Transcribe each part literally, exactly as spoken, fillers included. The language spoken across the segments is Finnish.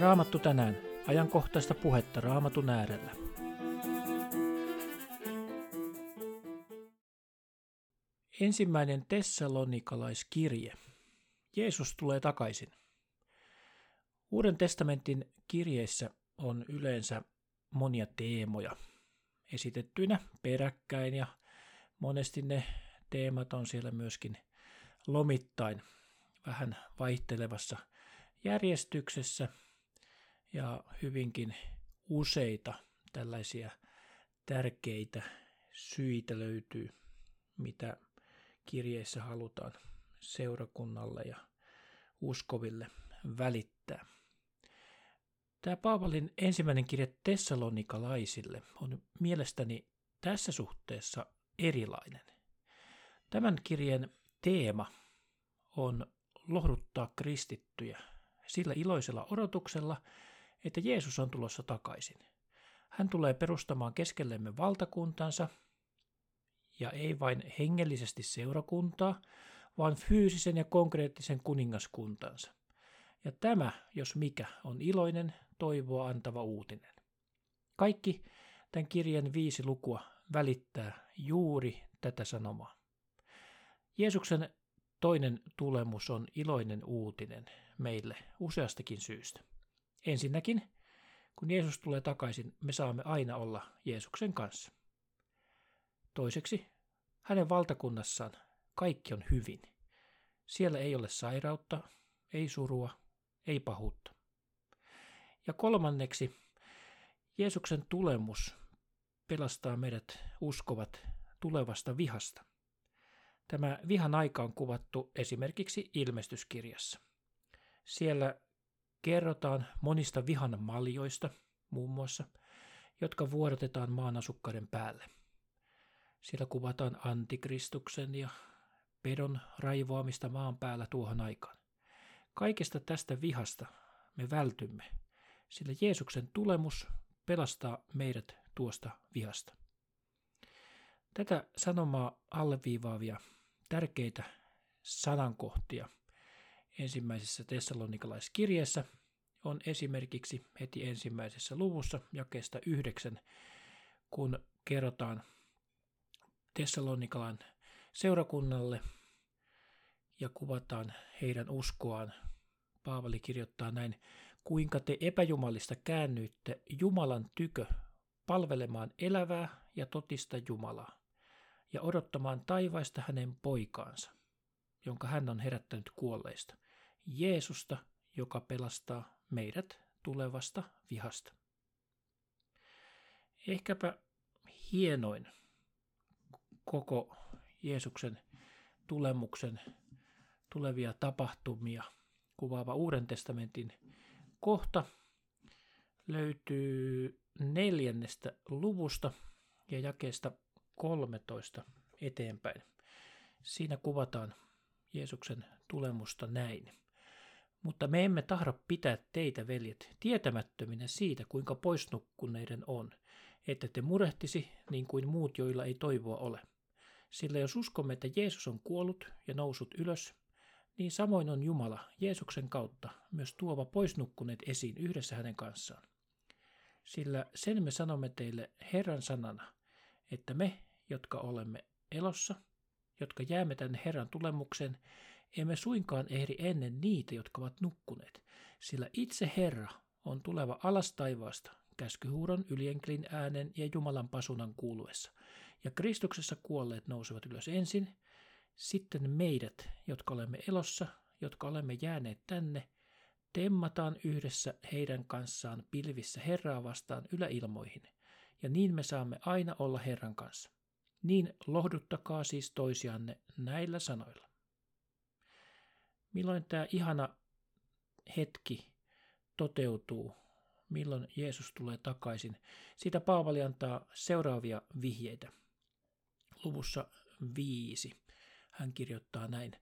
Raamattu tänään. Ajankohtaista puhetta Raamatun äärellä. Ensimmäinen tessalonikalaiskirje. Jeesus tulee takaisin. Uuden testamentin kirjeissä on yleensä monia teemoja esitettyinä peräkkäin ja monesti ne teemat on siellä myöskin lomittain vähän vaihtelevassa järjestyksessä ja hyvinkin useita tällaisia tärkeitä syitä löytyy, mitä kirjeissä halutaan seurakunnalle ja uskoville välittää. Tämä Paavalin ensimmäinen kirje tessalonikalaisille on mielestäni tässä suhteessa erilainen. Tämän kirjeen teema on lohduttaa kristittyjä sillä iloisella odotuksella, että Jeesus on tulossa takaisin. Hän tulee perustamaan keskellemme valtakuntansa ja ei vain hengellisesti seurakuntaa, vaan fyysisen ja konkreettisen kuningaskuntansa. Ja tämä, jos mikä, on iloinen, toivoa antava uutinen. Kaikki tämän kirjan viisi lukua välittää juuri tätä sanomaa. Jeesuksen toinen tulemus on iloinen uutinen meille useastakin syystä. Ensinnäkin, kun Jeesus tulee takaisin, me saamme aina olla Jeesuksen kanssa. Toiseksi, hänen valtakunnassaan kaikki on hyvin. Siellä ei ole sairautta, ei surua, ei pahuutta. Ja kolmanneksi, Jeesuksen tulemus pelastaa meidät uskovat tulevasta vihasta. Tämä vihan aika on kuvattu esimerkiksi Ilmestyskirjassa. Siellä kerrotaan monista vihan maljoista, muun muassa, jotka vuodatetaan maan asukkaiden päälle. Siellä kuvataan antikristuksen ja pedon raivoamista maan päällä tuohon aikaan. Kaikesta tästä vihasta me vältymme, sillä Jeesuksen tulemus pelastaa meidät tuosta vihasta. Tätä sanomaa alleviivaavia tärkeitä sanankohtia ensimmäisessä tessalonikalaiskirjeessä on esimerkiksi heti ensimmäisessä luvussa jakeesta yhdeksän, kun kerrotaan Tessalonikalan seurakunnalle ja kuvataan heidän uskoaan. Paavali kirjoittaa näin, kuinka te epäjumalista käännyitte Jumalan tykö palvelemaan elävää ja totista Jumalaa ja odottamaan taivaista hänen poikaansa, jonka hän on herättänyt kuolleista, Jeesusta, joka pelastaa meidät tulevasta vihasta. Ehkäpä hienoin koko Jeesuksen tulemuksen tulevia tapahtumia kuvaava Uuden testamentin kohta löytyy neljännestä luvusta ja jakeesta kolmetoista eteenpäin. Siinä kuvataan Jeesuksen tulemusta näin. Mutta me emme tahdo pitää teitä, veljet, tietämättöminä siitä, kuinka poisnukkuneiden on, että te murehtisi niin kuin muut, joilla ei toivoa ole. Sillä jos uskomme, että Jeesus on kuollut ja noussut ylös, niin samoin on Jumala Jeesuksen kautta myös tuova poisnukkuneet esiin yhdessä hänen kanssaan. Sillä sen me sanomme teille Herran sanana, että me, jotka olemme elossa, jotka jäämme tänne Herran tulemukseen, emme suinkaan ehdi ennen niitä, jotka ovat nukkuneet, sillä itse Herra on tuleva alas taivaasta, käskyhuudon, ylienkelin äänen ja Jumalan pasunan kuuluessa. Ja Kristuksessa kuolleet nousevat ylös ensin, sitten meidät, jotka olemme elossa, jotka olemme jääneet tänne, temmataan yhdessä heidän kanssaan pilvissä Herraa vastaan yläilmoihin, ja niin me saamme aina olla Herran kanssa. Niin lohduttakaa siis toisianne näillä sanoilla. Milloin tämä ihana hetki toteutuu? Milloin Jeesus tulee takaisin? Siitä Paavali antaa seuraavia vihjeitä. Luvussa viisi hän kirjoittaa näin.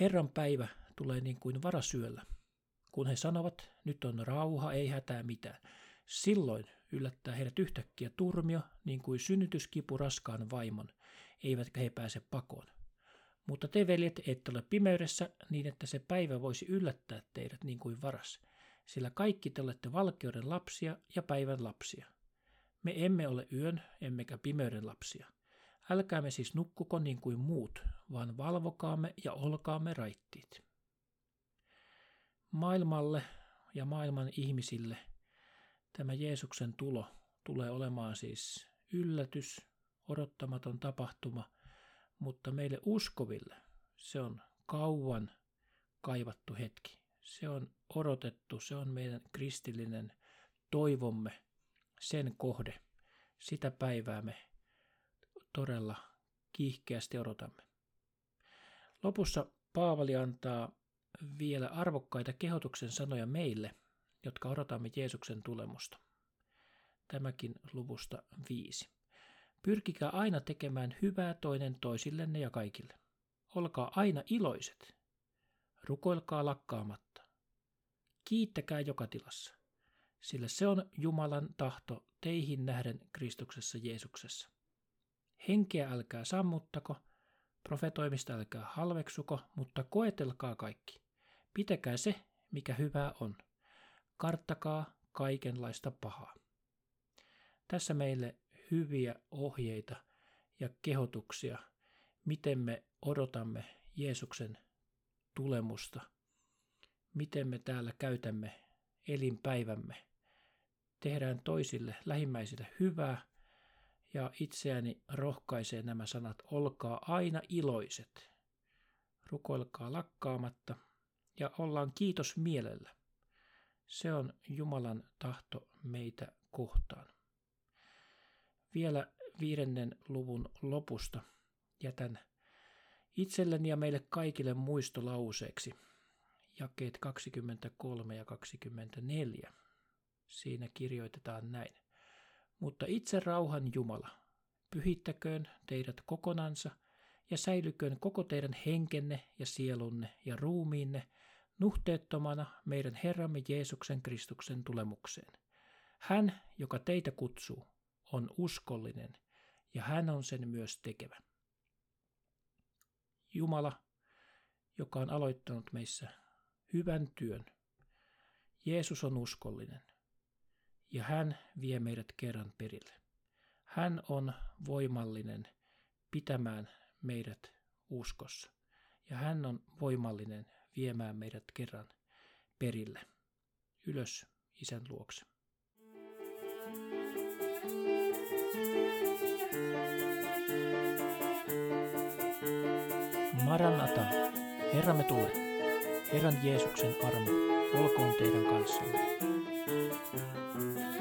Herran päivä tulee niin kuin varasyöllä. Kun he sanovat, nyt on rauha, ei hätää mitään. Silloin yllättää heidät yhtäkkiä turmio, niin kuin synnytyskipu raskaan vaimon, eivätkä he pääse pakoon. Mutta te, veljet, ette ole pimeydessä niin, että se päivä voisi yllättää teidät niin kuin varas. sillä kaikki te olette valkeuden lapsia ja päivän lapsia. Me emme ole yön, emmekä pimeyden lapsia. Älkäämme siis nukkuko niin kuin muut, vaan valvokaamme ja olkaamme raittiit. Maailmalle ja maailman ihmisille tämä Jeesuksen tulo tulee olemaan siis yllätys, odottamaton tapahtuma, mutta meille uskoville se on kauan kaivattu hetki. Se on odotettu, se on meidän kristillinen toivomme, sen kohde. Sitä päivää me todella kiihkeästi odotamme. Lopussa Paavali antaa vielä arvokkaita kehotuksen sanoja meille, jotka odotamme Jeesuksen tulemusta. Tämäkin luvusta viisi. Pyrkikää aina tekemään hyvää toinen toisillenne ja kaikille. Olkaa aina iloiset. Rukoilkaa lakkaamatta. Kiittäkää joka tilassa, sillä se on Jumalan tahto teihin nähden Kristuksessa Jeesuksessa. Henkeä älkää sammuttako, profetoimista älkää halveksuko, mutta koetelkaa kaikki. Pitäkää se, mikä hyvää on. Karttakaa kaikenlaista pahaa. Tässä meille hyviä ohjeita ja kehotuksia, miten me odotamme Jeesuksen tulemusta, miten me täällä käytämme elinpäivämme. Tehdään toisille lähimmäisille hyvää, ja itseäni rohkaisee nämä sanat, olkaa aina iloiset, rukoilkaa lakkaamatta ja ollaan kiitos mielellä. Se on Jumalan tahto meitä kohtaan. Vielä viidennen luvun lopusta jätän itselleni ja meille kaikille muistolauseeksi jakeet kaksikymmentäkolme ja kaksikymmentäneljä. Siinä kirjoitetaan näin. Mutta itse rauhan Jumala, pyhittäköön teidät kokonansa ja säilyköön koko teidän henkenne ja sielunne ja ruumiinne nuhteettomana meidän Herramme Jeesuksen Kristuksen tulemukseen. Hän, joka teitä kutsuu, on uskollinen ja hän on sen myös tekevä. Jumala, joka on aloittanut meissä hyvän työn. Jeesus on uskollinen ja hän vie meidät kerran perille. Hän on voimallinen pitämään meidät uskossa ja hän on voimallinen viemään meidät kerran perille ylös Isän luokse. Maranata, Herramme tule, Herran Jeesuksen armo, olkoon teidän kanssanne.